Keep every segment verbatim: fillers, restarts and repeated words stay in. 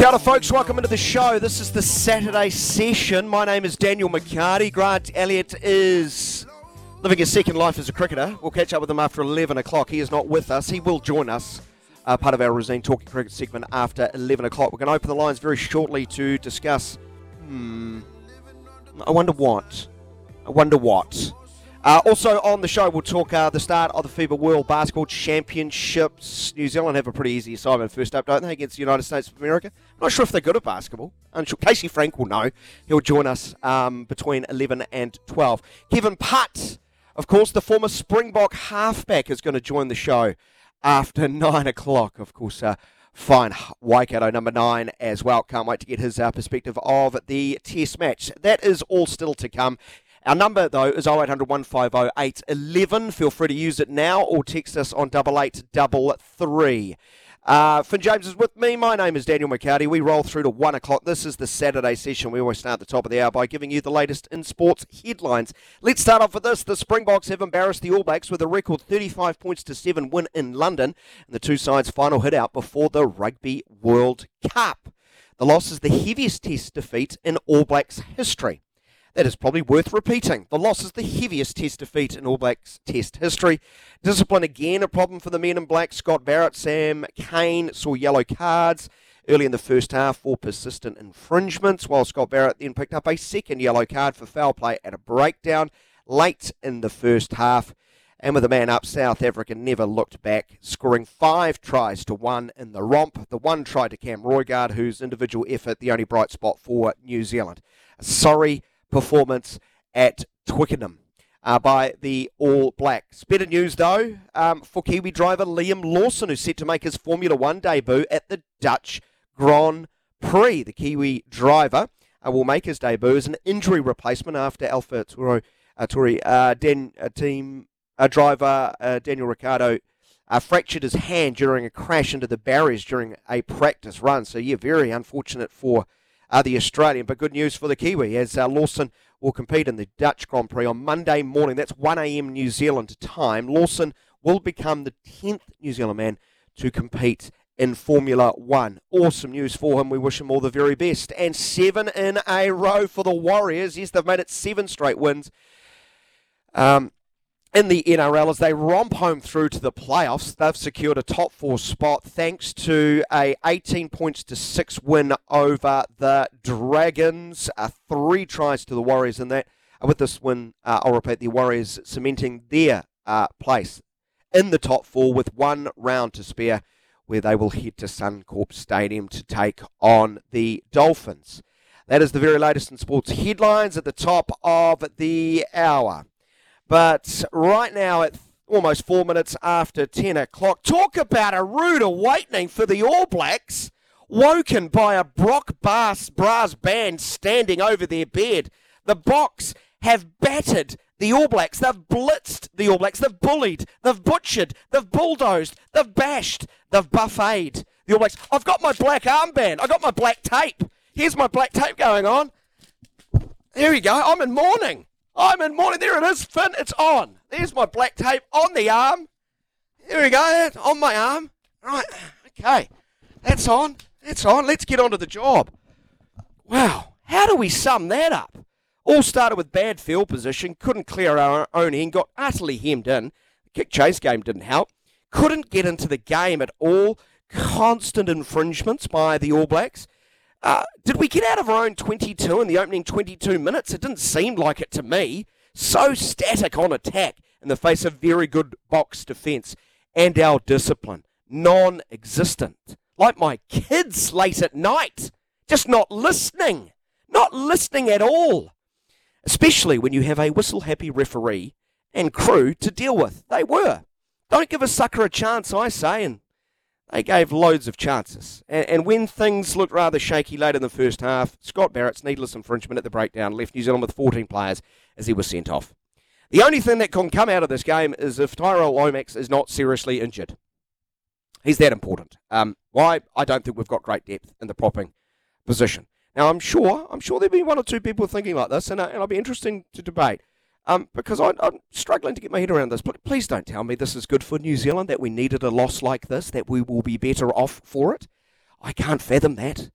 Kia ora, folks. Welcome into the show. This is the Saturday Session. My name is Daniel McCarty. Grant Elliott is living his second life as a cricketer. We'll catch up with him after eleven o'clock. He is not with us. He will join us, uh, part of our routine Talking Cricket segment after eleven o'clock. We're going to open the lines very shortly to discuss, hmm, I wonder what. I wonder what. Uh, also on the show, we'll talk uh, the start of the FIBA World Basketball Championships. New Zealand have a pretty easy assignment first up, don't they, against the United States of America? I'm not sure if they're good at basketball. Unsure. Casey Frank will know. He'll join us um, between eleven and twelve. Kevin Putt, of course, the former Springbok halfback, is going to join the show after nine o'clock. Of course, uh, fine Waikato number nine as well. Can't wait to get his uh, perspective of the Test match. That is all still to come. Our number, though, is oh eight hundred, one five oh, eight one one. Feel free to use it now or text us on double eight double three. Uh, Finn James is with me. My name is Daniel McCarty. We roll through to one o'clock. This is the Saturday Session. We always start at the top of the hour by giving you the latest in sports headlines. Let's start off with this. The Springboks have embarrassed the All Blacks with a record thirty-five points to seven win in London, and the two sides' final hit out before the Rugby World Cup. The loss is the heaviest Test defeat in All Blacks history. That is probably worth repeating. The loss is the heaviest Test defeat in All Blacks Test history. Discipline again a problem for the men in black. Scott Barrett, Sam Cane saw yellow cards early in the first half for persistent infringements, while Scott Barrett then picked up a second yellow card for foul play at a breakdown late in the first half. And with a man up, South Africa never looked back, scoring five tries to one in the romp. The one try to Cam Roigard, whose individual effort the only bright spot for New Zealand. Sorry. Performance at Twickenham uh, by the All Blacks. Better news, though, um, for Kiwi driver Liam Lawson, who's set to make his Formula One debut at the Dutch Grand Prix. The Kiwi driver uh, will make his debut as an injury replacement after AlfaTauri uh, Dan, uh, team uh, driver uh, Daniel Ricciardo uh, fractured his hand during a crash into the barriers during a practice run. So, yeah, very unfortunate for Uh, the Australian, but good news for the Kiwi as uh, Lawson will compete in the Dutch Grand Prix on Monday morning. That's one a.m. New Zealand time. Lawson will become the tenth New Zealand man to compete in Formula One. Awesome news for him. We wish him all the very best. And seven in a row for the Warriors. Yes, they've made it seven straight wins um, in the N R L as they romp home through to the playoffs. They've secured a top four spot thanks to a eighteen points to six win over the Dragons. Uh, three tries to the Warriors in that. Uh, with this win, uh, I'll repeat, the Warriors cementing their uh, place in the top four with one round to spare, where they will head to Suncorp Stadium to take on the Dolphins. That is the very latest in sports headlines at the top of the hour. But right now, at almost four minutes after ten o'clock, talk about a rude awakening for the All Blacks, woken by a Brock brass, brass band standing over their bed. The Boks have battered the All Blacks. They've blitzed the All Blacks. They've bullied. They've butchered. They've bulldozed. They've bashed. They've buffeted the All Blacks. I've got my black armband. I've got my black tape. Here's my black tape going on. Here we go. I'm in mourning. I'm in mourning. There it is, Finn. It's on. There's my black tape on the arm. There we go. It's on my arm. Right. Okay. That's on. That's on. Let's get on to the job. Wow. How do we sum that up? All started with bad field position. Couldn't clear our own end. Got utterly hemmed in. The kick chase game didn't help. Couldn't get into the game at all. Constant infringements by the All Blacks. Uh, did we get out of our own twenty-two in the opening twenty-two minutes? It didn't seem like it to me. So static on attack in the face of very good box defence, and our discipline, non-existent. Like my kids late at night, just not listening, not listening at all. Especially when you have a whistle-happy referee and crew to deal with. They were. Don't give a sucker a chance, I say, and they gave loads of chances. And, and when things looked rather shaky late in the first half, Scott Barrett's needless infringement at the breakdown left New Zealand with fourteen players as he was sent off. The only thing that can come out of this game is if Tyrell Lomax is not seriously injured. He's that important. Um, why? I don't think we've got great depth in the propping position. Now, I'm sure I'm sure there'll be one or two people thinking like this, and, uh, and it'll be interesting to debate. Um, because I, I'm struggling to get my head around this. Please don't tell me this is good for New Zealand, that we needed a loss like this, that we will be better off for it. I can't fathom that.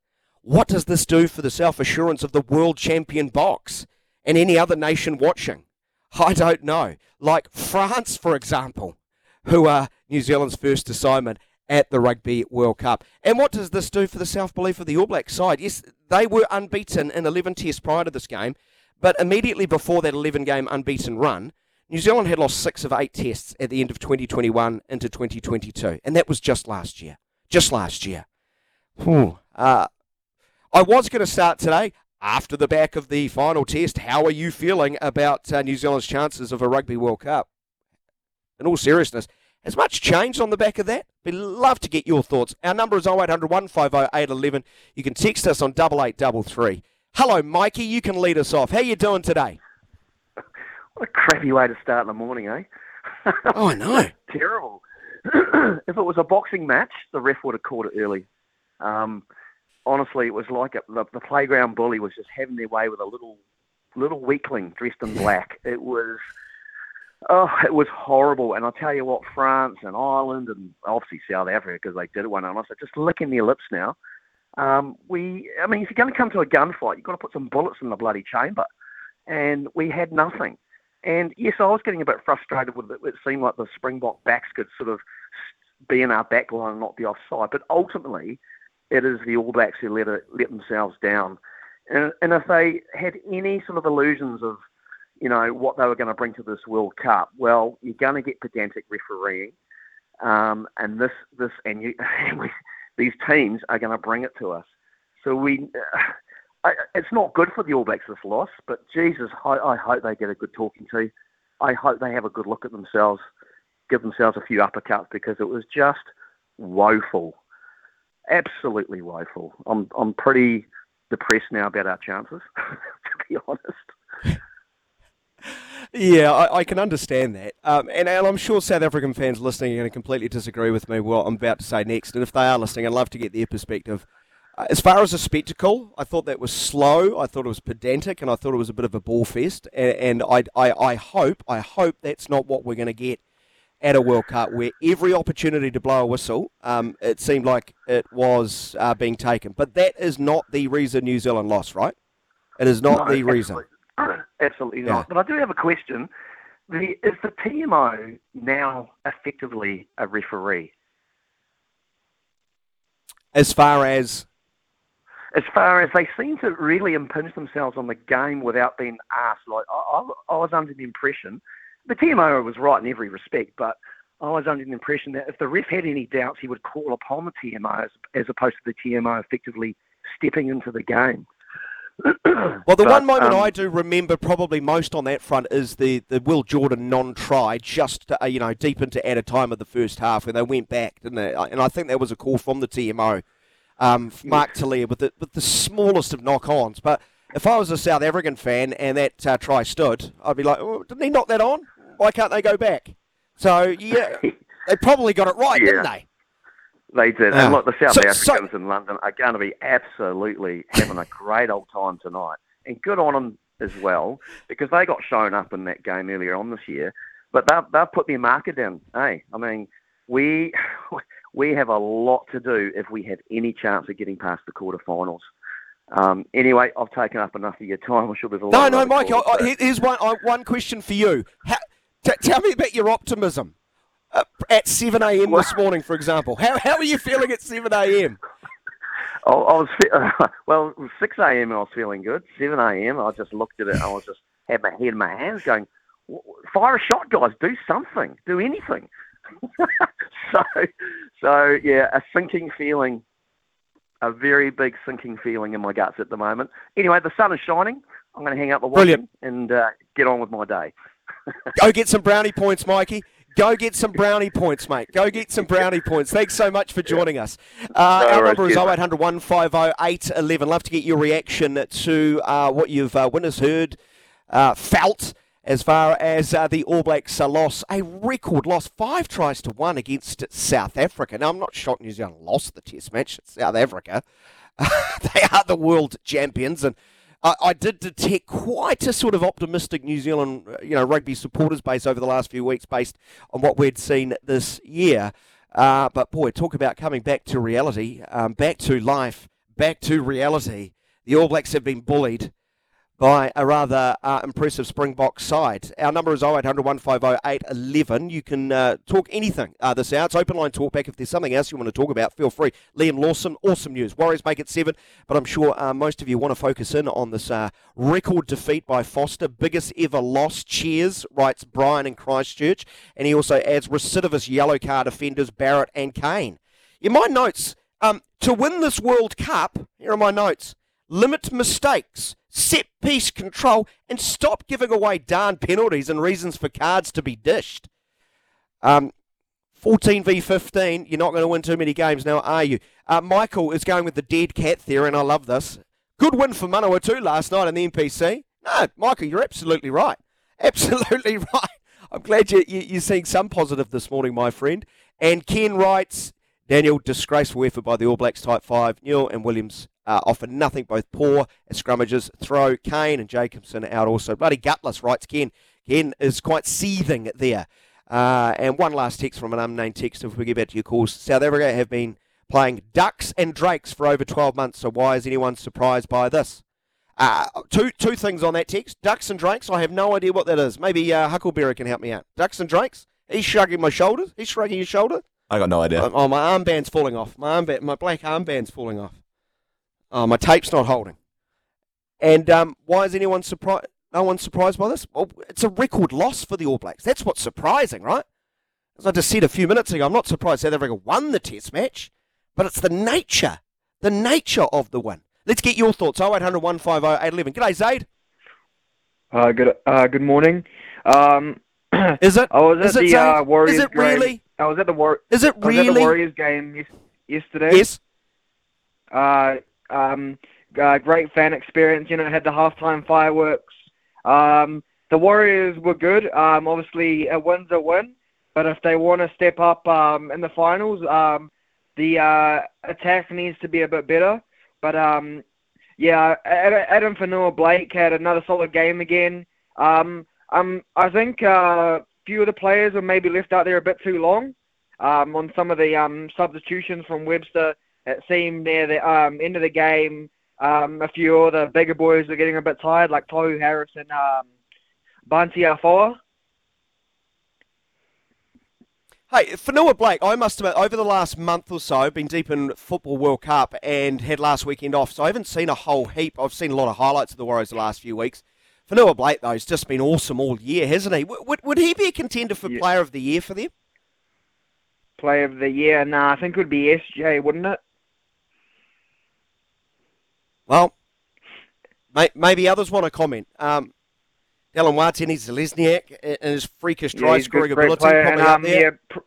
What does this do for the self-assurance of the world champion box and any other nation watching? I don't know. Like France, for example, who are New Zealand's first assignment at the Rugby World Cup. And what does this do for the self-belief of the All Black side? Yes, they were unbeaten in eleven tests prior to this game, but immediately before that eleven-game unbeaten run, New Zealand had lost six of eight tests at the end of twenty twenty-one into twenty twenty-two, and that was just last year. Just last year. Hmm. Uh, I was going to start today, after the back of the final test, how are you feeling about uh, New Zealand's chances of a Rugby World Cup? In all seriousness, has much changed on the back of that? We'd love to get your thoughts. Our number is oh eight hundred, one five oh, eight one one. You can text us on double eight double three. Hello, Mikey. You can lead us off. How you doing today? What a crappy way to start in the morning, eh? Oh, I know. Terrible. If it was a boxing match, the ref would have called it early. Um, honestly, it was like a, the, the playground bully was just having their way with a little little weakling dressed in black. It was... Oh, it was horrible. And I'll tell you what, France and Ireland and obviously South Africa, because they did it one on us, are just licking their lips now. Um, we, I mean, if you're going to come to a gunfight, you've got to put some bullets in the bloody chamber. And we had nothing. And yes, I was getting a bit frustrated with it. It seemed like the Springbok backs could sort of be in our back line and not be offside. But ultimately, it is the All Blacks who let, it, let themselves down. And, and if they had any sort of illusions of, you know, what they were going to bring to this World Cup. Well, you're going to get pedantic refereeing, um, and this, this, and you, these teams are going to bring it to us. So we, uh, I, it's not good for the All Blacks this loss, but Jesus, I, I hope they get a good talking to. I hope they have a good look at themselves, give themselves a few uppercuts because it was just woeful, absolutely woeful. I'm, I'm pretty depressed now about our chances, to be honest. Yeah, I, I can understand that. Um, and, and I'm sure South African fans listening are going to completely disagree with me what I'm about to say next. And if they are listening, I'd love to get their perspective. Uh, as far as the spectacle, I thought that was slow. I thought it was pedantic. And I thought it was a bit of a ball fest. And, and I, I, I hope I hope that's not what we're going to get at a World Cup, where every opportunity to blow a whistle, um, it seemed like it was uh, being taken. But that is not the reason New Zealand lost, right? It is not no, the absolutely. reason. Absolutely not. Yeah. But I do have a question. The, is the P M O now effectively a referee? As far as? As far as they seem to really impinge themselves on the game without being asked. Like I, I, I was under the impression, the T M O was right in every respect, but I was under the impression that if the ref had any doubts, he would call upon the T M O as, as opposed to the T M O effectively stepping into the game. Well, the but, one moment um, I do remember probably most on that front is the, the Will Jordan non-try just, uh, you know, deep into at a time of the first half, and they went back, didn't they? And I think that was a call from the T M O, um, Mark Talia, with the, with the smallest of knock-ons. But if I was a South African fan and that uh, try stood, I'd be like, oh, didn't he knock that on? Why can't they go back? So, yeah, they probably got it right, yeah. didn't they? They did. Uh, and look, the South so, Africans so, in London are going to be absolutely having a great old time tonight. And good on them as well, because they got shown up in that game earlier on this year. But they've, they've put their marker down. Hey, I mean, we we have a lot to do if we have any chance of getting past the quarterfinals. Um, anyway, I've taken up enough of your time. I'm sure there's a lot No, no, Mike, I, I, here's one, I, one question for you. How, t- tell me about your optimism. Uh, at seven a.m. this morning, for example. How how are you feeling at seven a.m.? I, I was uh, well, it was six a.m. I was feeling good. seven a.m. I just looked at it. I was just had my head in my hands going, fire a shot, guys. Do something. Do anything. so, so yeah, a sinking feeling, a very big sinking feeling in my guts at the moment. Anyway, the sun is shining. I'm going to hang up the watching and uh, get on with my day. Go get some brownie points, Mikey. Go get some brownie points, mate. Go get some brownie points. Thanks so much for joining us. Uh, no, our number is oh eight hundred, one five oh, eight one one. Love to get your reaction to uh, what you've uh, winners heard, uh, felt, as far as uh, the All Blacks' uh, loss. A record loss, five tries to one against South Africa. Now, I'm not shocked New Zealand lost the test match. It's South Africa. They are the world champions, and I did detect quite a sort of optimistic New Zealand, you know, rugby supporters base over the last few weeks based on what we'd seen this year. Uh, but boy, talk about coming back to reality, um, back to life, back to reality. The All Blacks have been bullied by a rather uh, impressive Springbok side. Our number is oh eight hundred, one five oh, eight one one. You can uh, talk anything uh, this hour. It's open line talk back. If there's something else you want to talk about, feel free. Liam Lawson, awesome news. Warriors make it seven, but I'm sure uh, most of you want to focus in on this uh, record defeat by Foster. Biggest ever loss. Cheers, writes Brian in Christchurch. And he also adds recidivist yellow card offenders Barrett and Cane. In my notes, um, to win this World Cup, here are my notes, limit mistakes, set piece control, and stop giving away darn penalties and reasons for cards to be dished. Um, fourteen v fifteen, you're not going to win too many games now, are you? Uh, Michael is going with the dead cat theory, and I love this. Good win for Manawa too last night in the N P C. No, Michael, you're absolutely right. Absolutely right. I'm glad you, you, you're seeing some positive this morning, my friend. And Ken writes, Daniel, disgraceful effort by the All Blacks type five. Newell and Williams uh, offer nothing, both poor at scrummages. Throw Cane and Jacobson out also. Bloody gutless, writes Ken. Ken is quite seething there. Uh, and one last text from an unnamed text if we get back to your calls. South Africa have been playing ducks and drakes for over twelve months, so why is anyone surprised by this? Uh, two two things on that text. Ducks and drakes, I have no idea what that is. Maybe uh, Huckleberry can help me out. Ducks and drakes? He's shrugging my shoulders. He's shrugging your shoulder. I got no idea. Oh, oh, my armband's falling off. My armband, my black armband's falling off. Oh, my tape's not holding. And um, why is anyone surprised? No one's surprised by this? Well, it's a record loss for the All Blacks. That's what's surprising, right? As I just said a few minutes ago, I'm not surprised South Africa won the Test match, but it's the nature, the nature of the win. Let's get your thoughts. oh eight hundred, one five oh, eight one one. G'day, Zaid. Uh, good. Uh, good morning. Um, is it? Oh, is, is it the uh, Warriors? Is it really? Game? I was at the War- Is it really? I was at the Warriors game yes- yesterday. Yes. Uh, um, uh, great fan experience. You know, had the halftime fireworks. Um, the Warriors were good. Um, obviously, a win's a win. But if they want to step up um, in the finals, um, the uh, attack needs to be a bit better. But, um, yeah, Adam Fanua-Blake had another solid game again. Um, um, I think... Uh, few of the players were maybe left out there a bit too long um, on some of the um, substitutions from Webster. It seemed near the um, end of the game, um, a few of the bigger boys were getting a bit tired, like Tohu Harris and um, Banti Afoa. Hey, Fanua-Blake, I must have, over the last month or so, been deep in Football World Cup and had last weekend off, so I haven't seen a whole heap. I've seen a lot of highlights of the Warriors the last few weeks. Fanua-Blake, though, has just been awesome all year, hasn't he? Would, would he be a contender for yeah. Player of the Year for them? Player of the Year? Nah, I think it would be S J, wouldn't it? Well, may, maybe others want to comment. Um, Alan Watini Zelezniak and his freakish try-scoring yeah, ability probably and, um, up there. Yeah, pr-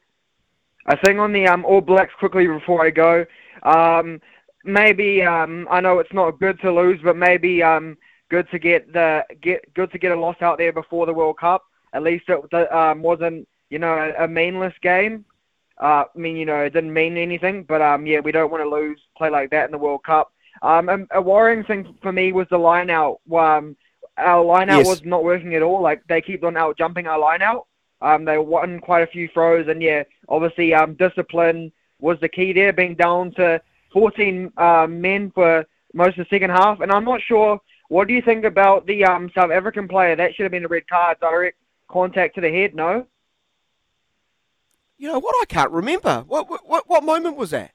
I think on the um, All Blacks, quickly before I go, um, maybe, um, I know it's not good to lose, but maybe... Um, Good to get the get good to get a loss out there before the World Cup. At least it um, wasn't, you know, a, a meaningless game. Uh, I mean, you know, it didn't mean anything. But um, yeah, we don't want to lose play like that in the World Cup. Um, and a worrying thing for me was the line out. Um, our line out yes. was not working at all. Like they keep on out jumping our line out. Um, they won quite a few throws, and yeah, obviously um, discipline was the key there. Being down to fourteen uh, men for most of the second half, and I'm not sure. What do you think about the um, South African player? That should have been a red card, direct contact to the head, no? You know what? I can't remember. What what what moment was that?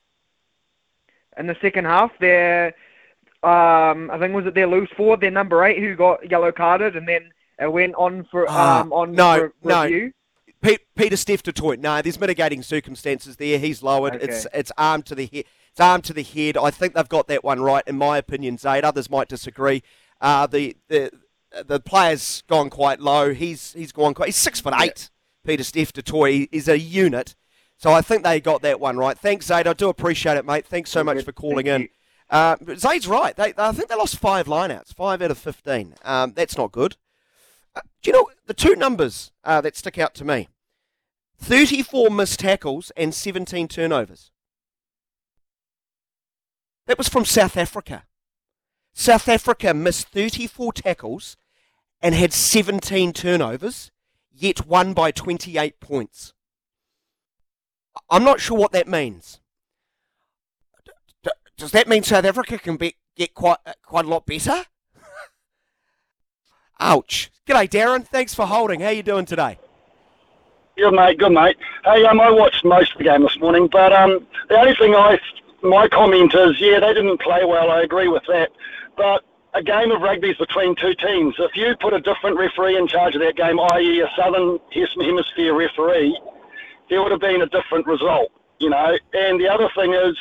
In the second half, their um, I think was it their loose forward, their number eight, who got yellow carded, and then it went on for uh, um on no, for no. review. Pe- Pieter-Steph du Toit. No, there's mitigating circumstances there. He's lowered. Okay. It's it's armed to the head. It's armed to the head. I think they've got that one right, in my opinion, Zaid. Others might disagree. Uh, the the the player's gone quite low. He's he's gone quite. He's six foot eight. Yeah. Pieter-Steph du Toit is a unit, so I think they got that one right. Thanks, Zaid. I do appreciate it, mate. Thanks so much for calling in. Uh, Zaid's right. They, I think they lost five lineouts, five out of fifteen. Um, that's not good. Uh, do you know the two numbers uh, that stick out to me? Thirty-four missed tackles and seventeen turnovers. That was from South Africa. South Africa missed thirty-four tackles and had seventeen turnovers, yet won by twenty-eight points. I'm not sure what that means. does that mean South Africa can be, get quite quite a lot better? Ouch. G'day, Darren. Thanks for holding. How you doing today? Good, mate. Good, mate. Hey, um, I watched most of the game this morning, but um, the only thing I, my comment is, yeah, they didn't play well. I agree with that. But a game of rugby is between two teams. If you put a different referee in charge of that game, that is a Southern Hemisphere referee, there would have been a different result, you know. And the other thing is,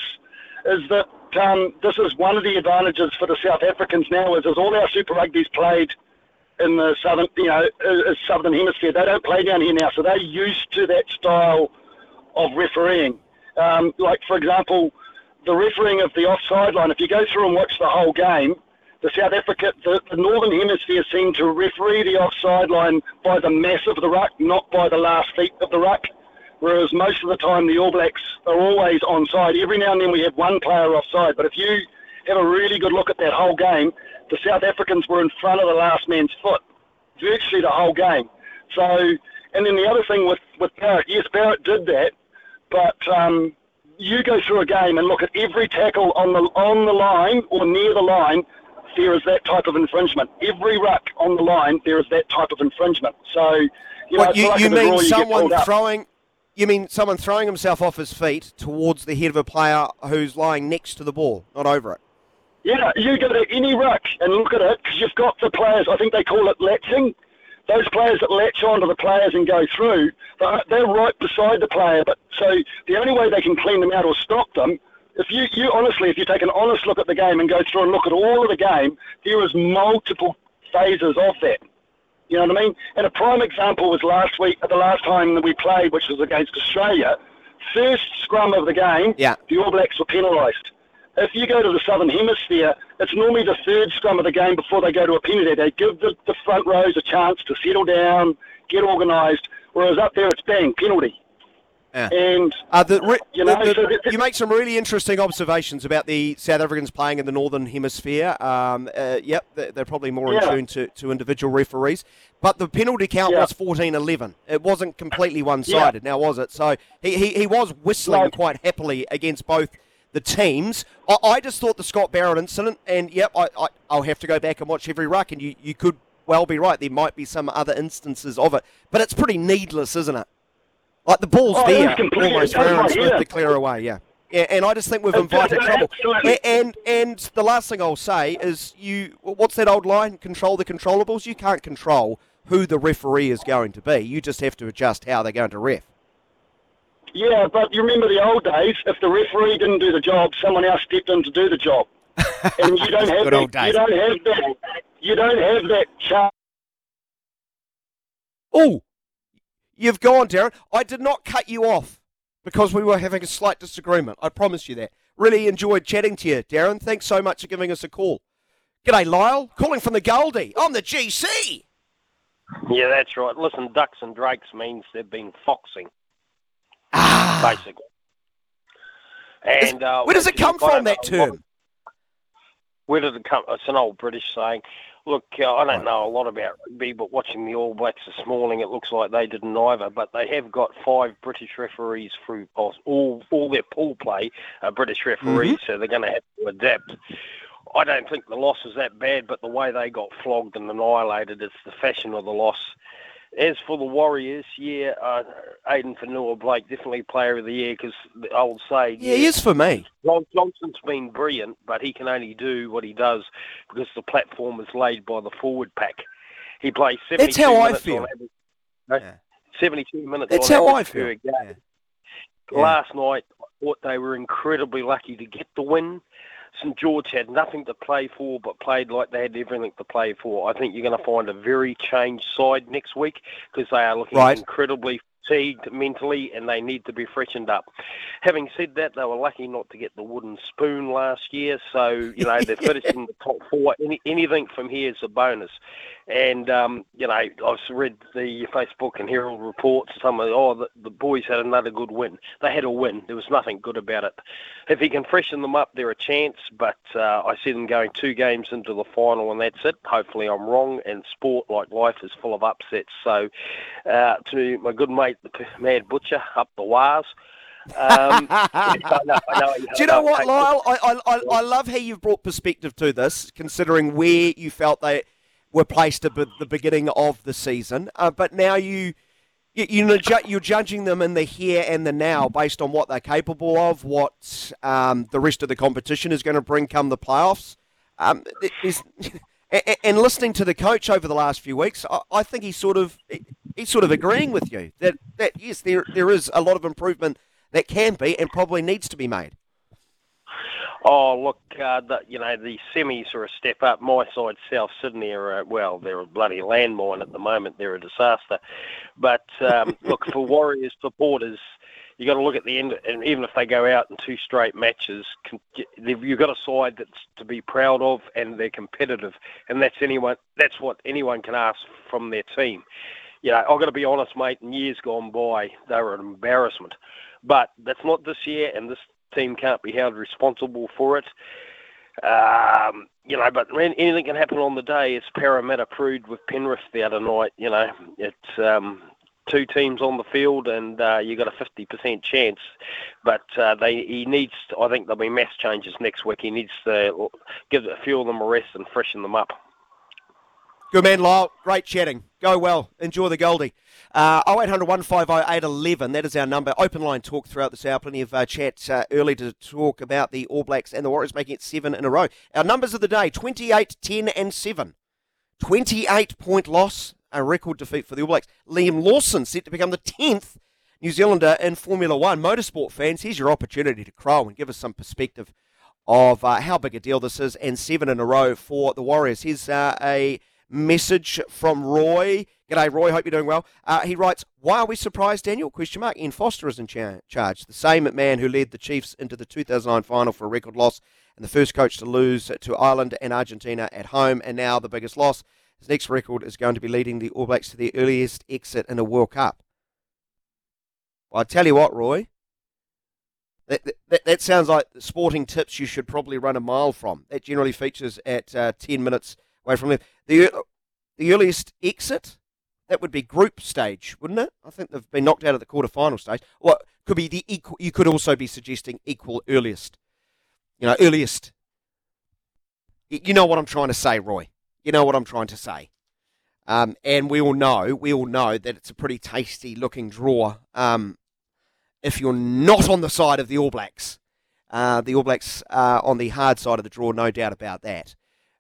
is that um, this is one of the advantages for the South Africans now is, is all our Super Rugby's played in the southern, you know, southern hemisphere. They don't play down here now, so they're used to that style of refereeing. Um, like, for example, the refereeing of the offside line, if you go through and watch the whole game, the South Africa, the, the northern hemisphere seem to referee the offside line by the mass of the ruck, not by the last feet of the ruck, whereas most of the time the All Blacks are always onside. Every now and then we have one player offside, but if you have a really good look at that whole game, the South Africans were in front of the last man's foot virtually the whole game. So, and then the other thing with, with Barrett, yes, Barrett did that, but um, you go through a game and look at every tackle on the on the line or near the line, there is that type of infringement. Every ruck on the line, there is that type of infringement. So, you know, well, you, you mean someone you throwing, you mean someone throwing himself off his feet towards the head of a player who's lying next to the ball, not over it. Yeah, you go to any ruck and look at it, because you've got the players, I think they call it latching, those players that latch onto the players and go through, they're right beside the player, but so the only way they can clean them out or stop them, if you, you honestly, if you take an honest look at the game and go through and look at all of the game, there is multiple phases of that. You know what I mean? And a prime example was last week, the last time that we played, which was against Australia, first scrum of the game, yeah. The All Blacks were penalised. If you go to the Southern Hemisphere, it's normally the third scrum of the game before they go to a penalty. They give the, the front rows a chance to settle down, get organised, whereas up there it's bang, penalty. Yeah. And uh, the re- you know, the, the, so the, the, you make some really interesting observations about the South Africans playing in the Northern Hemisphere. Um, uh, yep, they're, they're probably more yeah. in tune to, to individual referees. But the penalty count yeah. was fourteen eleven. It wasn't completely one-sided, yeah. now was it? So he, he, he was whistling like, quite happily against both the teams. I, I just thought the Scott Barrett incident, and yep, I, I, I'll have to go back and watch every ruck, and you, you could well be right. There might be some other instances of it, but it's pretty needless, isn't it? Like, the ball's oh, there, almost, where it's supposed to clear away, yeah. yeah. And I just think we've invited trouble. And, and and the last thing I'll say is, you, what's that old line? Control the controllables? You can't control who the referee is going to be. You just have to adjust how they're going to ref. Yeah, but you remember the old days, if the referee didn't do the job, someone else stepped in to do the job. And you don't have that. You don't have that. You don't have that chance. Oh, you've gone, Darren. I did not cut you off because we were having a slight disagreement. I promise you that. Really enjoyed chatting to you, Darren. Thanks so much for giving us a call. G'day, Lyle. Calling from the Goldie. I'm the G C. Yeah, that's right. Listen, ducks and drakes means they've been foxing. Ah. Basically. And Is, uh, where does it come from, that term? What, where does it come? It's an old British saying. Look, uh, I don't know a lot about rugby, but watching the All Blacks this morning, it looks like they didn't either. But they have got five British referees through all all their pool play are British referees, mm-hmm. so they're going to have to adapt. I don't think the loss is that bad, but the way they got flogged and annihilated, it's the fashion of the loss. As for the Warriors, yeah, uh, Aidan Fanua-Blake, definitely player of the year, because the old say... Yeah, he is for me. Ron Johnson's been brilliant, but he can only do what he does because the platform is laid by the forward pack. He plays seventy-two That's how minutes I feel. Every, no, yeah. seventy-two minutes That's on how I feel. Game. Yeah. Last yeah. night, I thought they were incredibly lucky to get the win. St George had nothing to play for, but played like they had everything to play for. I think you're going to find a very changed side next week because they are looking right. incredibly fatigued mentally and they need to be freshened up. Having said that, they were lucky not to get the wooden spoon last year, so you know they're finishing the top four. Any, anything from here is a bonus. And um, you know, I've read the Facebook and Herald reports. Some of oh, the, the boys had another good win. They had a win. There was nothing good about it. If he can freshen them up, they're a chance. But uh, I see them going two games into the final, and that's it. Hopefully, I'm wrong. And sport, like life, is full of upsets. So, uh, to my good mate, the Mad Butcher up the wires. Um, I know, I know, Do you know I, what, Lyle? I, I I love how you've brought perspective to this, considering where you felt they were placed at the beginning of the season. Uh, but now you, you, you you're judging them in the here and the now based on what they're capable of, what um, the rest of the competition is going to bring come the playoffs. Um, and, and listening to the coach over the last few weeks, I, I think he's sort of he's sort of agreeing with you that that yes, there there is a lot of improvement that can be and probably needs to be made. Oh, look, uh, the, you know, the semis are a step up. My side, South Sydney, are, uh, well, they're a bloody landmine at the moment. They're a disaster. But, um, look, for Warriors supporters, you got to look at the end, and even if they go out in two straight matches, you've got a side that's to be proud of, and they're competitive. And that's anyone. That's what anyone can ask from their team. You know, I've got to be honest, mate, in years gone by, they were an embarrassment. But that's not this year, and this team can't be held responsible for it. Um, you know, but anything can happen on the day. It's Parramatta proved with Penrith the other night. You know, it's um, two teams on the field, and uh, you got a fifty percent chance. But uh, they he needs, to, I think there'll be mass changes next week. He needs to give a few of them a rest and freshen them up. Good man, Lyle. Great chatting. Go well. Enjoy the Goldie. Uh, oh eight hundred, one five oh, eight one one, that is our number. Open line talk throughout this hour. Plenty of uh, chat uh, early to talk about the All Blacks and the Warriors making it seven in a row. Our numbers of the day, twenty-eight, ten and seven. twenty-eight-point loss, a record defeat for the All Blacks. Liam Lawson set to become the tenth New Zealander in Formula One. Motorsport fans, here's your opportunity to crow and give us some perspective of uh, how big a deal this is, and seven in a row for the Warriors. Here's uh, a... message from Roy. G'day, Roy. Hope you're doing well. Uh, he writes, why are we surprised, Daniel? Question mark. Ian Foster is in cha- charge. The same man who led the Chiefs into the two thousand nine final for a record loss and the first coach to lose to Ireland and Argentina at home, and now the biggest loss. His next record is going to be leading the All Blacks to their earliest exit in a World Cup. Well, I tell you what, Roy, that, that, that sounds like sporting tips you should probably run a mile from. That generally features at uh, ten minutes away from there. The, the earliest exit, that would be group stage, wouldn't it? I think they've been knocked out at the quarterfinal stage. Well, could be the equal, you could also be suggesting equal earliest. You know, earliest. You know what I'm trying to say, Roy. You know what I'm trying to say. Um, and we all know, we all know that it's a pretty tasty looking draw um, if you're not on the side of the All Blacks. Uh, the All Blacks are on the hard side of the draw, no doubt about that.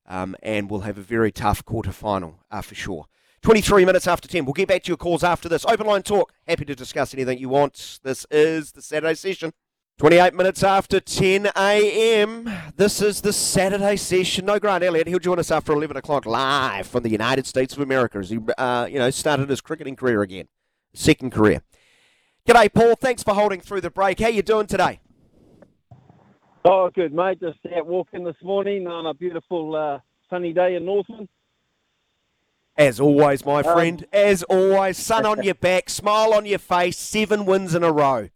Um, and we'll have a very tough quarterfinal uh, for sure. twenty-three minutes after ten. We'll get back to your calls after this. Open line talk. Happy to discuss anything you want. This is the Saturday Session. twenty-eight minutes after ten a.m. This is the Saturday Session. No, Grant Elliott. He'll join us after eleven o'clock live from the United States of America as he uh, you know, started his cricketing career again. Second career. G'day, Paul. Thanks for holding through the break. How you doing today? Oh, good, mate. Just out walking this morning on a beautiful uh, sunny day in Northland. As always, my friend. Um, as always, sun on your back, smile on your face, seven wins in a row.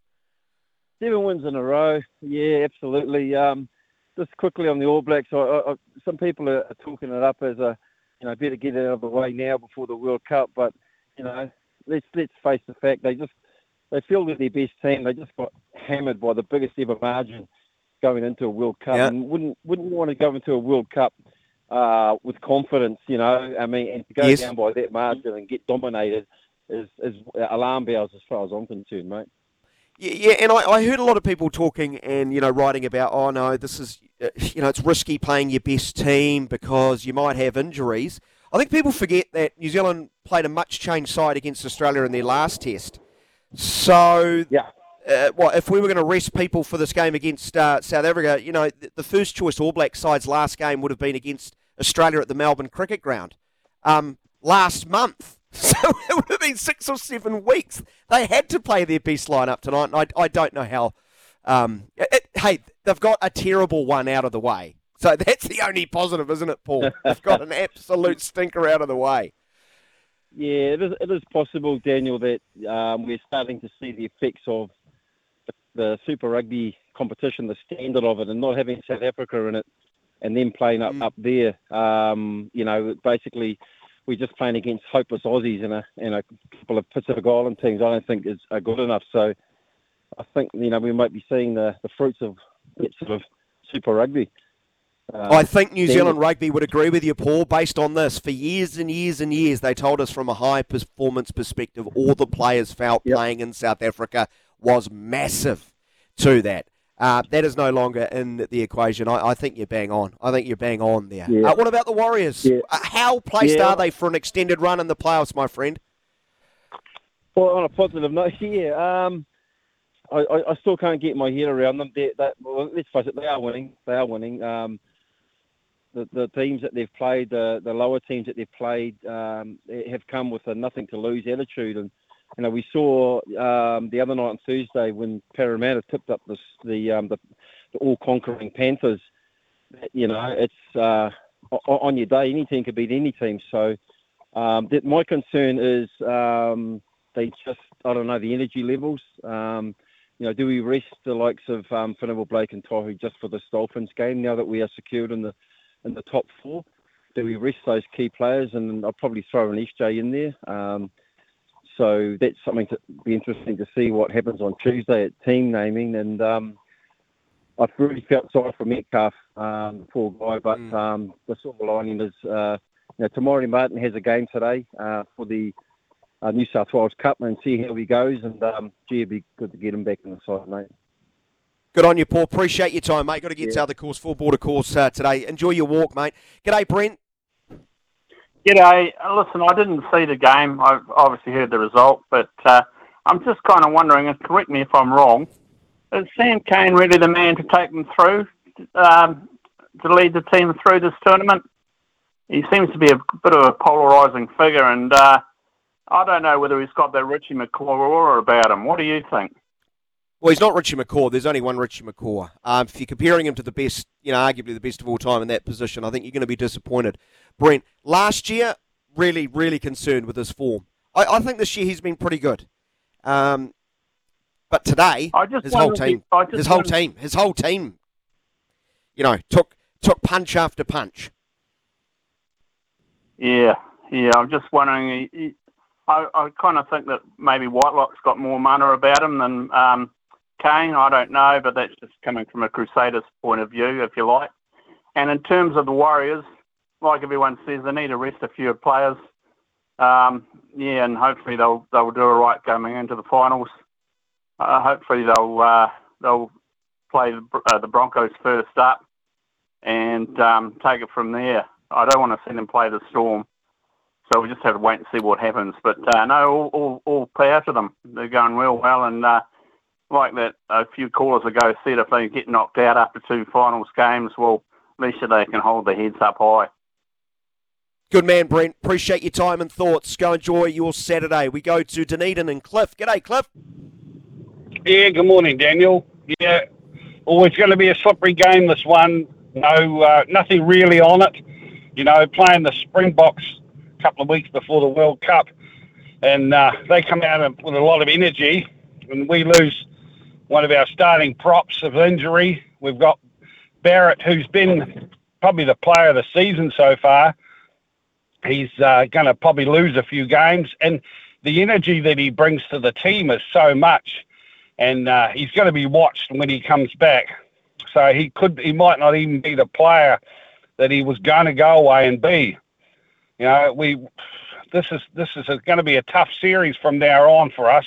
Seven wins in a row. Yeah, absolutely. Um, just quickly on the All Blacks, I, I, I, some people are talking it up as a, you know, better get it out of the way now before the World Cup. But, you know, let's let's face the fact, they just they fielded their best team. They just got hammered by the biggest ever margin going into a World Cup, yeah. And wouldn't wouldn't want to go into a World Cup uh, with confidence, you know. I mean, and to go yes. down by that margin and get dominated is, is alarm bells as far as I'm concerned, mate. Yeah, yeah, and I, I heard a lot of people talking and, you know, writing about, oh, no, this is, you know, it's risky playing your best team because you might have injuries. I think people forget that New Zealand played a much-changed side against Australia in their last test. So... yeah. Uh, well, if we were going to rest people for this game against uh, South Africa, you know, the, the first choice All Black side's last game would have been against Australia at the Melbourne Cricket Ground um, last month. So it would have been six or seven weeks. They had to play their best lineup tonight, and I, I don't know how. Um, it, it, hey, they've got a terrible one out of the way. So that's the only positive, isn't it, Paul? They've got an absolute stinker out of the way. Yeah, it is, it is possible, Daniel, that um, we're starting to see the effects of the Super Rugby competition, the standard of it, and not having South Africa in it and then playing up, mm. up there. Um, you know, basically we're just playing against hopeless Aussies and a, and a couple of Pacific Island teams I don't think is are good enough. So I think, you know, we might be seeing the, the fruits of that sort of Super Rugby. Um, I think New Zealand Rugby would agree with you, Paul, based on this. For years and years and years, they told us from a high performance perspective, all the players felt yep. playing in South Africa was massive to that. Uh, that is no longer in the equation. I, I think you're bang on. I think you're bang on there. Yeah. Uh, what about the Warriors? Yeah. Uh, how placed yeah. are they for an extended run in the playoffs, my friend? Well, on a positive note, yeah. Um, I, I, I still can't get my head around them. They, they, well, let's face it, they are winning. They are winning. Um, the, the teams that they've played, the, the lower teams that they've played, um, have come with a nothing-to-lose attitude. And you know, we saw um, the other night on Thursday when Parramatta tipped up this, the, um, the the all-conquering Panthers. You know, it's uh, on your day, any team could beat any team. So um, that, my concern is um, they just, I don't know, the energy levels. Um, you know, do we rest the likes of um, Finn Blake and Tohu just for this Dolphins game now that we are secured in the in the top four? Do we rest those key players? And I'll probably throw an S J in there. Um, So that's something to be interesting to see what happens on Tuesday at team naming. And um, I've really felt sorry for Metcalf, um, poor guy. But um, the silver lining is, uh, you know, Tamari Martin has a game today uh, for the uh, New South Wales Cup, and see how he goes. And um, gee, it'd be good to get him back in the side, mate. Good on you, Paul. Appreciate your time, mate. Got to get yeah. to other course, full border course uh, today. Enjoy your walk, mate. G'day, Brent. G'day. Listen, I didn't see the game. I obviously heard the result, but uh, I'm just kind of wondering, and correct me if I'm wrong, is Sam Cane really the man to take them through, um, to lead the team through this tournament? He seems to be a bit of a polarising figure, and uh, I don't know whether he's got that Richie McCaw aura about him. What do you think? Well, he's not Richie McCaw. There's only one Richie McCaw. Um, if you're comparing him to the best, you know, arguably the best of all time in that position, I think you're going to be disappointed. Brent, last year, really, really concerned with his form. I, I think this year he's been pretty good. Um, but today, his whole team, if, his whole team, his whole team, you know, took took punch after punch. Yeah, yeah. I'm just wondering. He, I, I kind of think that maybe Whitelock's got more mana about him than. Um, Kane, I don't know, but that's just coming from a Crusaders point of view, if you like. And in terms of the Warriors, like everyone says, they need to rest a few players. Um, yeah, and hopefully they'll they'll do all right coming into the finals. Uh, hopefully they'll uh, they'll play the, uh, the Broncos first up and um, take it from there. I don't want to see them play the Storm, so we just have to wait and see what happens. But uh, no, all, all all power to them. They're going real well, and. Uh, Like that, a few callers ago said, if they get knocked out after two finals games, well, at least they can hold their heads up high. Good man, Brent. Appreciate your time and thoughts. Go enjoy your Saturday. We go to Dunedin and Cliff. G'day, Cliff. Yeah, good morning, Daniel. Yeah, always going to be a slippery game, this one. No, uh, nothing really on it. You know, playing the Springboks a couple of weeks before the World Cup, and uh, they come out with a lot of energy, and we lose one of our starting props of injury. We've got Barrett, who's been probably the player of the season so far. He's uh, going to probably lose a few games. And the energy that he brings to the team is so much. And uh, he's going to be watched when he comes back. So he could, he might not even be the player that he was going to go away and be. You know, we this is this is going to be a tough series from now on for us.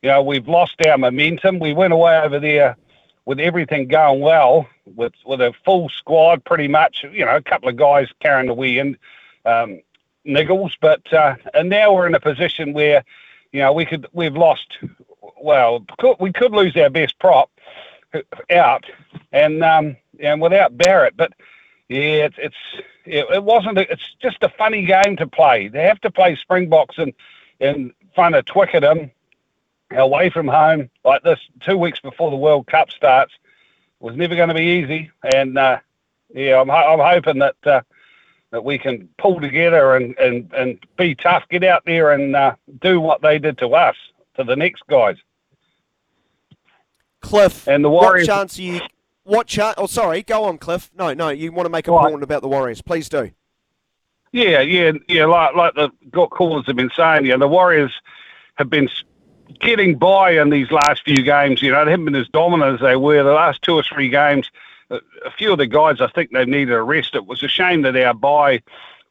You know, we've lost our momentum. We went away over there with everything going well, with with a full squad pretty much, you know, a couple of guys carrying the wee and um, niggles. But, uh, and now we're in a position where, you know, we could, we've lost, well, we could lose our best prop out and um, and without Barrett. But, yeah, it's, it's it, it wasn't, a, it's just a funny game to play. They have to play Springboks and, and fun to twicket them. Away from home like this, two weeks before the World Cup starts, was never going to be easy. And uh, yeah, I'm ho- I'm hoping that uh, that we can pull together and, and, and be tough, get out there and uh, do what they did to us to the next guys. Cliff, and the Warriors. What chance are you? What chance? Oh, sorry, go on, Cliff. No, no, you want to make a what? point about the Warriors? Please do. Yeah, yeah, yeah. Like like the callers have been saying, yeah, the Warriors have been getting by in these last few games. You know, they haven't been as dominant as they were the last two or three games. A few of the guys, I think, they've needed a rest. It was a shame that our bye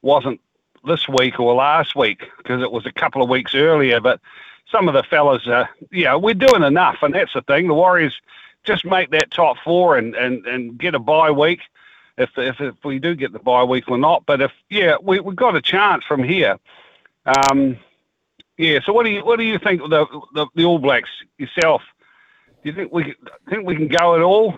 wasn't this week or last week because it was a couple of weeks earlier. But some of the fellas, uh, yeah, we're doing enough, and that's the thing. The Warriors just make that top four and, and, and get a bye week. If, if if we do get the bye week or not, but if yeah, we we got a chance from here. Um, yeah. So what do you what do you think of the, the the All Blacks yourself? Do you think we think we can go at all?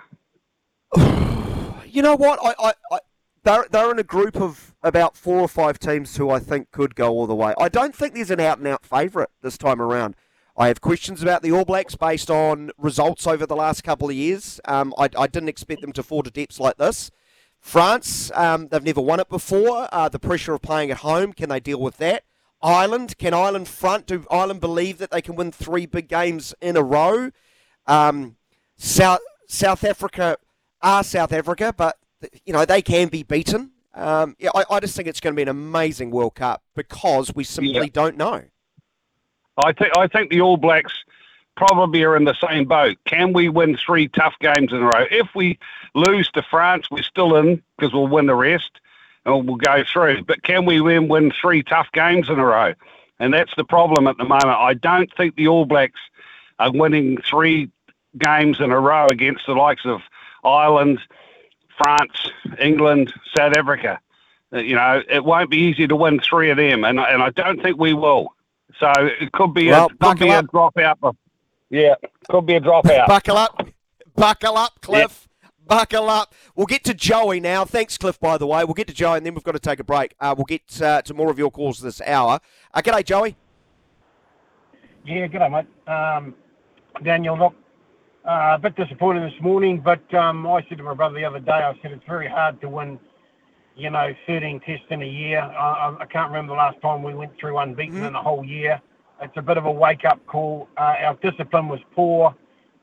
You know what? I, I, I they're they're in a group of about four or five teams who I think could go all the way. I don't think there's an out and out favourite this time around. I have questions about the All Blacks based on results over the last couple of years. Um, I I didn't expect them to fall to depths like this. France, um, they've never won it before. Uh, the pressure of playing at home, can they deal with that? Ireland, can Ireland front? Do Ireland believe that they can win three big games in a row? Um, South South Africa are South Africa, but you know they can be beaten. Um, yeah, I, I just think it's going to be an amazing World Cup because we simply yeah. don't know. I think I think the All Blacks probably are in the same boat. Can we win three tough games in a row? If we lose to France, we're still in because we'll win the rest and we'll go through. But can we win, win three tough games in a row? And that's the problem at the moment. I don't think the All Blacks are winning three games in a row against the likes of Ireland, France, England, South Africa. You know, it won't be easy to win three of them, and, and I don't think we will. So it could be well, a, could be a dropout of Yeah, could be a dropout. Buckle up. Buckle up, Cliff. Yep. Buckle up. We'll get to Joey now. Thanks, Cliff, by the way. We'll get to Joey, and then we've got to take a break. Uh, we'll get uh, to more of your calls this hour. Uh, g'day, Joey. Yeah, g'day, mate. Um, Daniel, look, uh, a bit disappointed this morning, but um, I said to my brother the other day, I said it's very hard to win, you know, thirteen tests in a year. I, I can't remember the last time we went through unbeaten mm-hmm. in a whole year. It's a bit of a wake-up call. Uh, our discipline was poor.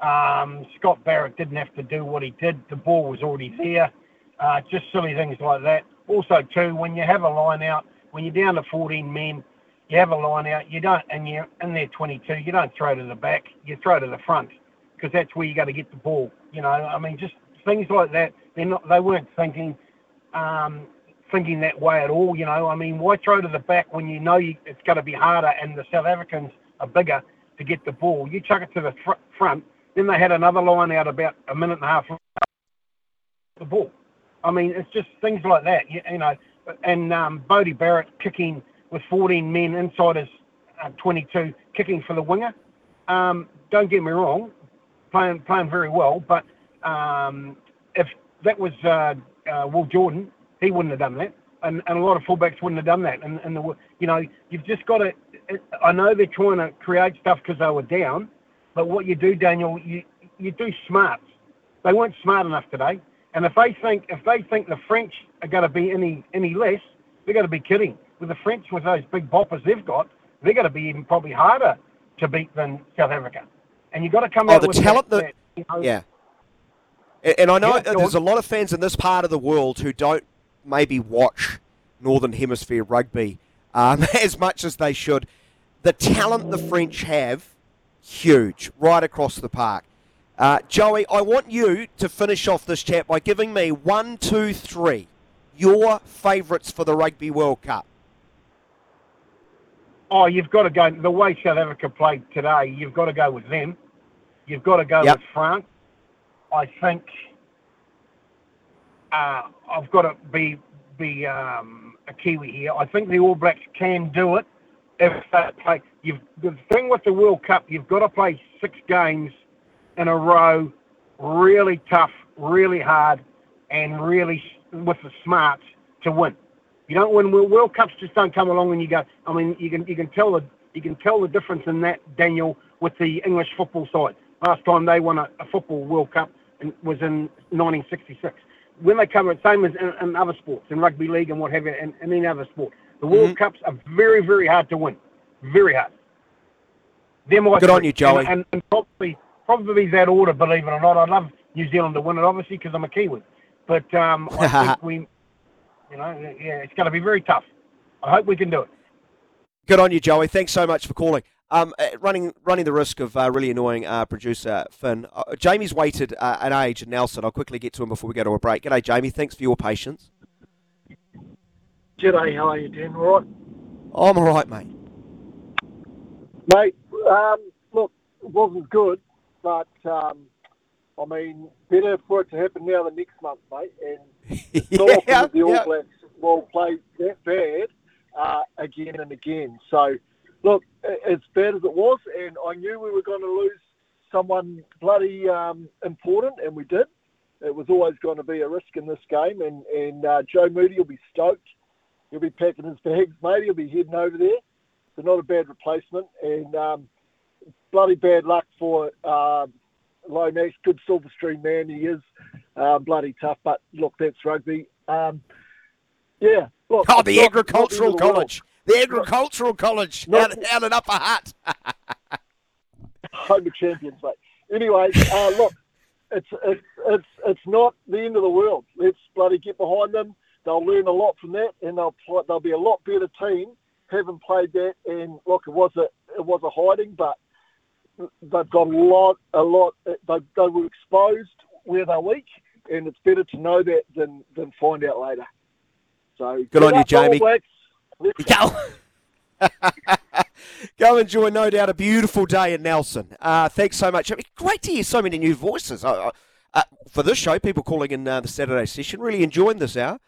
Um, Scott Barrett didn't have to do what he did. The ball was already there. Uh, just silly things like that. Also, too, when you have a line-out, when you're down to fourteen men, you have a line-out, you don't, and you're in there twenty-two, you don't throw to the back, you throw to the front because that's where you got to get the ball. You know, I mean, just things like that. They're not, they weren't thinking um, thinking that way at all, you know. I mean, why throw to the back when you know you, it's going to be harder and the South Africans are bigger to get the ball? You chuck it to the fr- front, then they had another line out about a minute and a half the ball. I mean, it's just things like that, you, you know. And um, Bodie Barrett kicking with fourteen men inside his uh, twenty-two, kicking for the winger. Um, don't get me wrong, playing playing very well, but um, if that was uh, uh, Will Jordan, he wouldn't have done that, and, and a lot of fullbacks wouldn't have done that. And, and the, you know, you've just got to – I know they're trying to create stuff because they were down, but what you do, Daniel, you you do smarts. They weren't smart enough today, and if they think if they think the French are going to be any any less, they're going to be kidding. With the French, with those big boppers they've got, they're going to be even probably harder to beat than South Africa. And you've got to come oh, out the with talent that, that – you know, yeah. And I know yeah, there's a lot of fans in this part of the world who don't – maybe watch Northern Hemisphere rugby um, as much as they should. The talent the French have, huge, right across the park. Uh, Joey, I want you to finish off this chat by giving me one, two, three, your favourites for the Rugby World Cup. Oh, you've got to go, the way South Africa played today, you've got to go with them. You've got to go yep. with France. I think... Uh, I've got to be be um, a Kiwi here. I think the All Blacks can do it if they play. You've, the thing with the World Cup, you've got to play six games in a row, really tough, really hard, and really with the smarts to win. You don't win. World Cups just don't come along and you go. I mean, you can you can tell the you can tell the difference in that, Daniel, with the English football side. Last time they won a, a football World Cup and was in nineteen sixty-six. When they come, it's the same as in, in other sports, in rugby league and what have you, and, and any other sport. The World mm-hmm. Cups are very, very hard to win. Very hard. They're my Good three. On you, Joey. And, and, and probably, probably that order, believe it or not. I'd love New Zealand to win it, obviously, because I'm a Kiwi. But um, I think we, you know, yeah, it's going to be very tough. I hope we can do it. Good on you, Joey. Thanks so much for calling. Um, running running the risk of uh, really annoying our producer, Finn. Uh, Jamie's waited uh, an age, and Nelson, I'll quickly get to him before we go to a break. G'day, Jamie. Thanks for your patience. G'day. How are you, Dan? All right? I'm all right, mate. Mate, um, look, it wasn't good, but, um, I mean, better for it to happen now than next month, mate. And it's not often that the All Blacks will play that bad uh, again and again. So, look, as bad as it was, and I knew we were going to lose someone bloody um, important, and we did. It was always going to be a risk in this game, and, and uh, Joe Moody will be stoked. He'll be packing his bags, mate. He'll be heading over there. So not a bad replacement, and um, bloody bad luck for uh, Lomax. Good Silver Stream man he is. Uh, bloody tough, but look, that's rugby. Um, yeah. Look, oh, the not, agricultural not the college. World. The Agricultural College out and up a hut. Home of champions, mate. Anyway, uh, look, it's, it's it's it's not the end of the world. Let's bloody get behind them. They'll learn a lot from that, and they'll they'll be a lot better team having played that. And look, it was a it was a hiding, but they've got a lot a lot. They they were exposed where they're weak, and it's better to know that than than find out later. So good on you, Jamie. Go. Go enjoy, no doubt, a beautiful day in Nelson. Uh, thanks so much. I mean, great to hear so many new voices uh, uh, for this show. People calling in uh, the Saturday session, really enjoying this hour.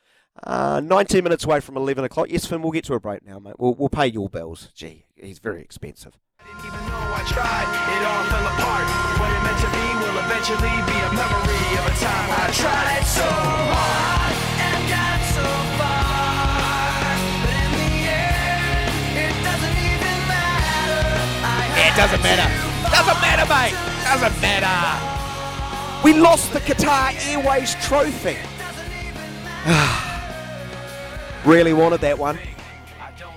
Uh, nineteen minutes away from eleven o'clock. Yes, Finn, we'll get to a break now, mate. We'll, we'll pay your bills. Gee, he's very expensive. I didn't even know I tried. It all fell apart. What it meant to be will eventually be a memory of a time I tried so hard and got so far. It doesn't matter. Doesn't matter, mate. Doesn't matter. We lost the Qatar Airways trophy. Really wanted that one.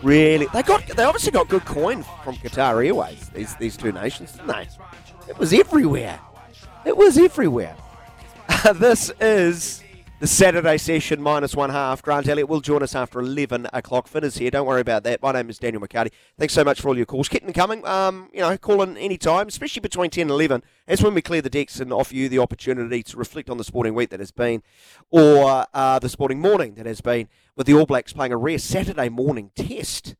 Really. They got. They obviously got good coin from Qatar Airways, these these two nations, didn't they? It was everywhere. It was everywhere. This is the Saturday session, minus one half. Grant Elliott will join us after eleven o'clock. Finn is here. Don't worry about that. My name is Daniel McCarty. Thanks so much for all your calls. Keep them coming. Um, you know, call in any time, especially between ten and eleven. That's when we clear the decks and offer you the opportunity to reflect on the sporting week that has been, or uh, the sporting morning that has been, with the All Blacks playing a rare Saturday morning test.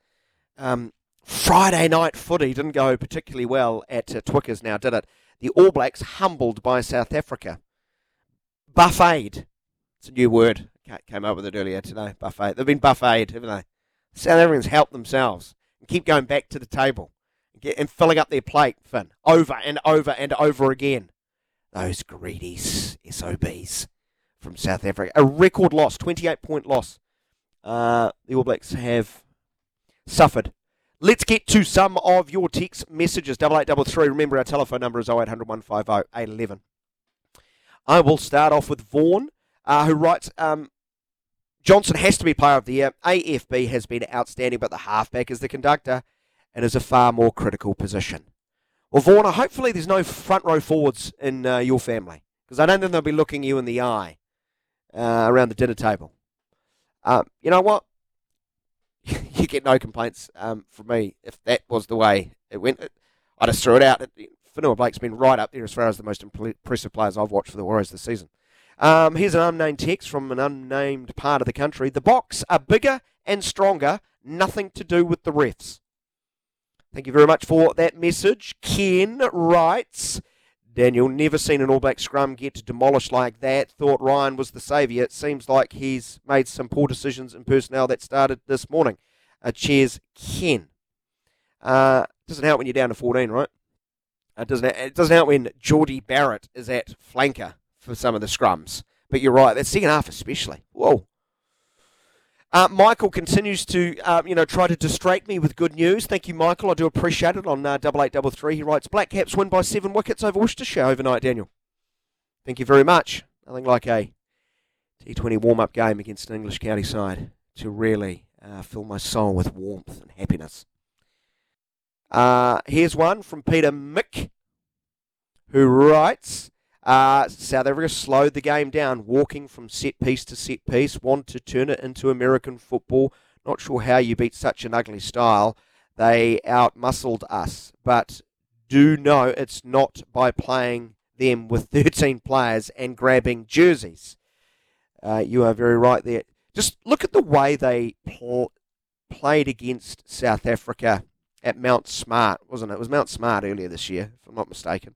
Um, Friday night footy didn't go particularly well at uh, Twickers now, did it? The All Blacks humbled by South Africa. Buffeted. It's a new word. Came up with it earlier today. Buffet. They've been buffeted, haven't they? South Africans helped themselves and keep going back to the table and, get, and filling up their plate, Finn, over and over and over again. Those greedy S O Bs from South Africa. A record loss, twenty-eight point loss. Uh, the All Blacks have suffered. Let's get to some of your text messages. double eight double three. Remember, our telephone number is oh eight hundred, one five oh, eight one one. I will start off with Vaughan. Uh, who writes, um, Johnson has to be player of the year. A F B has been outstanding, but the halfback is the conductor and is a far more critical position. Well, Vaughan, hopefully there's no front row forwards in uh, your family, because I don't think they'll be looking you in the eye uh, around the dinner table. Um, you know what? You get no complaints um, from me if that was the way it went. I just threw it out. Fanua Blake's been right up there as far as the most impressive players I've watched for the Warriors this season. Um, here's an unnamed text from an unnamed part of the country. The Box are bigger and stronger, nothing to do with the refs. Thank you very much for that message. Ken writes, Daniel, never seen an All Black scrum get demolished like that. Thought Ryan was the saviour. It seems like he's made some poor decisions in personnel that started this morning. Uh, cheers, Ken. Uh, doesn't help when you're down to fourteen, right? It doesn't, it doesn't help when Geordie Barrett is at flanker for some of the scrums. But you're right, that second half especially. Whoa. Uh, Michael continues to, uh, you know, try to distract me with good news. Thank you, Michael. I do appreciate it. On uh, double eight double three, he writes, Black Caps win by seven wickets over Worcestershire overnight, Daniel. Thank you very much. Nothing like a T twenty warm-up game against an English county side to really uh, fill my soul with warmth and happiness. Uh, here's one from Peter Mick, who writes, Uh, South Africa slowed the game down, walking from set piece to set piece, want to turn it into American football. Not sure how you beat such an ugly style. They out-muscled us. But do know it's not by playing them with thirteen players and grabbing jerseys. Uh, you are very right there. Just look at the way they pl- played against South Africa at Mount Smart, wasn't it? It was Mount Smart earlier this year, if I'm not mistaken.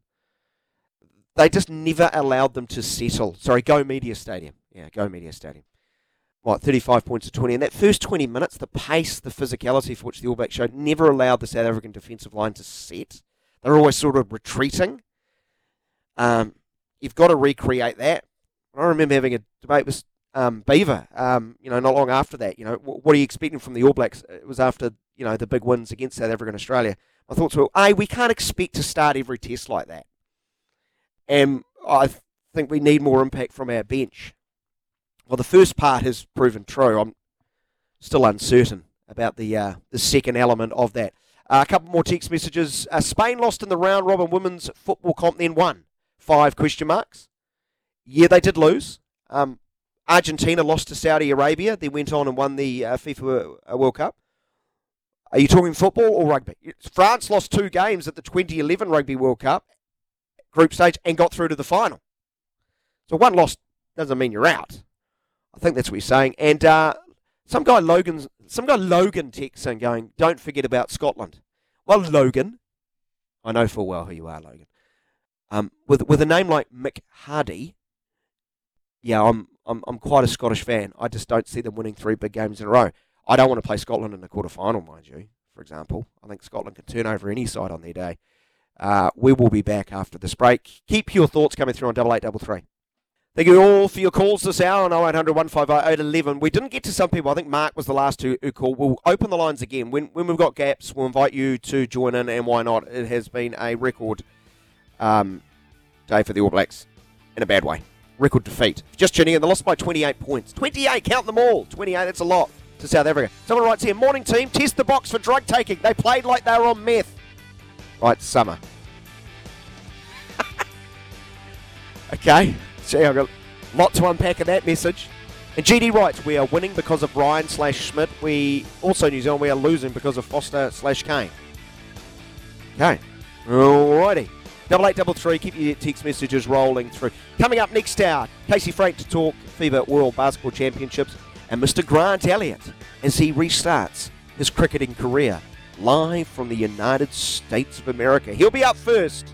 They just never allowed them to settle. Sorry, Go Media Stadium. Yeah, Go Media Stadium. What, thirty-five points to twenty. And that first twenty minutes, the pace, the physicality for which the All Blacks showed, never allowed the South African defensive line to set. They were always sort of retreating. Um, you've got to recreate that. I remember having a debate with um, Beaver, um, you know, not long after that. You know, w- what are you expecting from the All Blacks? It was after, you know, the big wins against South Africa and Australia. My thoughts were, A, we can't expect to start every test like that. And I th- think we need more impact from our bench. Well, the first part has proven true. I'm still uncertain about the uh, the second element of that. Uh, a couple more text messages. Uh, Spain lost in the round robin women's football comp, then won. Five question marks. Yeah, they did lose. Um, Argentina lost to Saudi Arabia. They went on and won the uh, FIFA World Cup. Are you talking football or rugby? France lost two games at the twenty eleven Rugby World Cup group stage and got through to the final. So one loss doesn't mean you're out. I think that's what he's saying. And uh, some guy Logan's, some guy Logan texts in going, don't forget about Scotland. Well, Logan, I know full well who you are, Logan. Um, with with a name like McHardy, yeah, I'm I'm I'm quite a Scottish fan. I just don't see them winning three big games in a row. I don't want to play Scotland in the quarterfinal, mind you, for example. I think Scotland can turn over any side on their day. Uh, we will be back after this break. Keep your thoughts coming through on double eight double three. Thank you all for your calls this hour on oh eight hundred, one five oh, eight one one. We didn't get to some people. I think Mark was the last who called. We'll open the lines again. When when we've got gaps, we'll invite you to join in, and why not? It has been a record um, day for the All Blacks in a bad way. Record defeat. Just tuning in, they lost by twenty-eight points. twenty-eight, count them all. twenty-eight, that's a lot to South Africa. Someone writes here, morning team, test the box for drug taking. They played like they were on meth. Right, summer. Okay. See, I've got a lot to unpack in that message. And G D writes, we are winning because of Ryan slash Schmidt. We also, New Zealand, we are losing because of Foster slash Cane. Okay. Alrighty. Double eight, double three. Keep your text messages rolling through. Coming up next hour, Casey Frank to talk FIBA World Basketball Championships and Mister Grant Elliott as he restarts his cricketing career live from the United States of America. He'll be up first.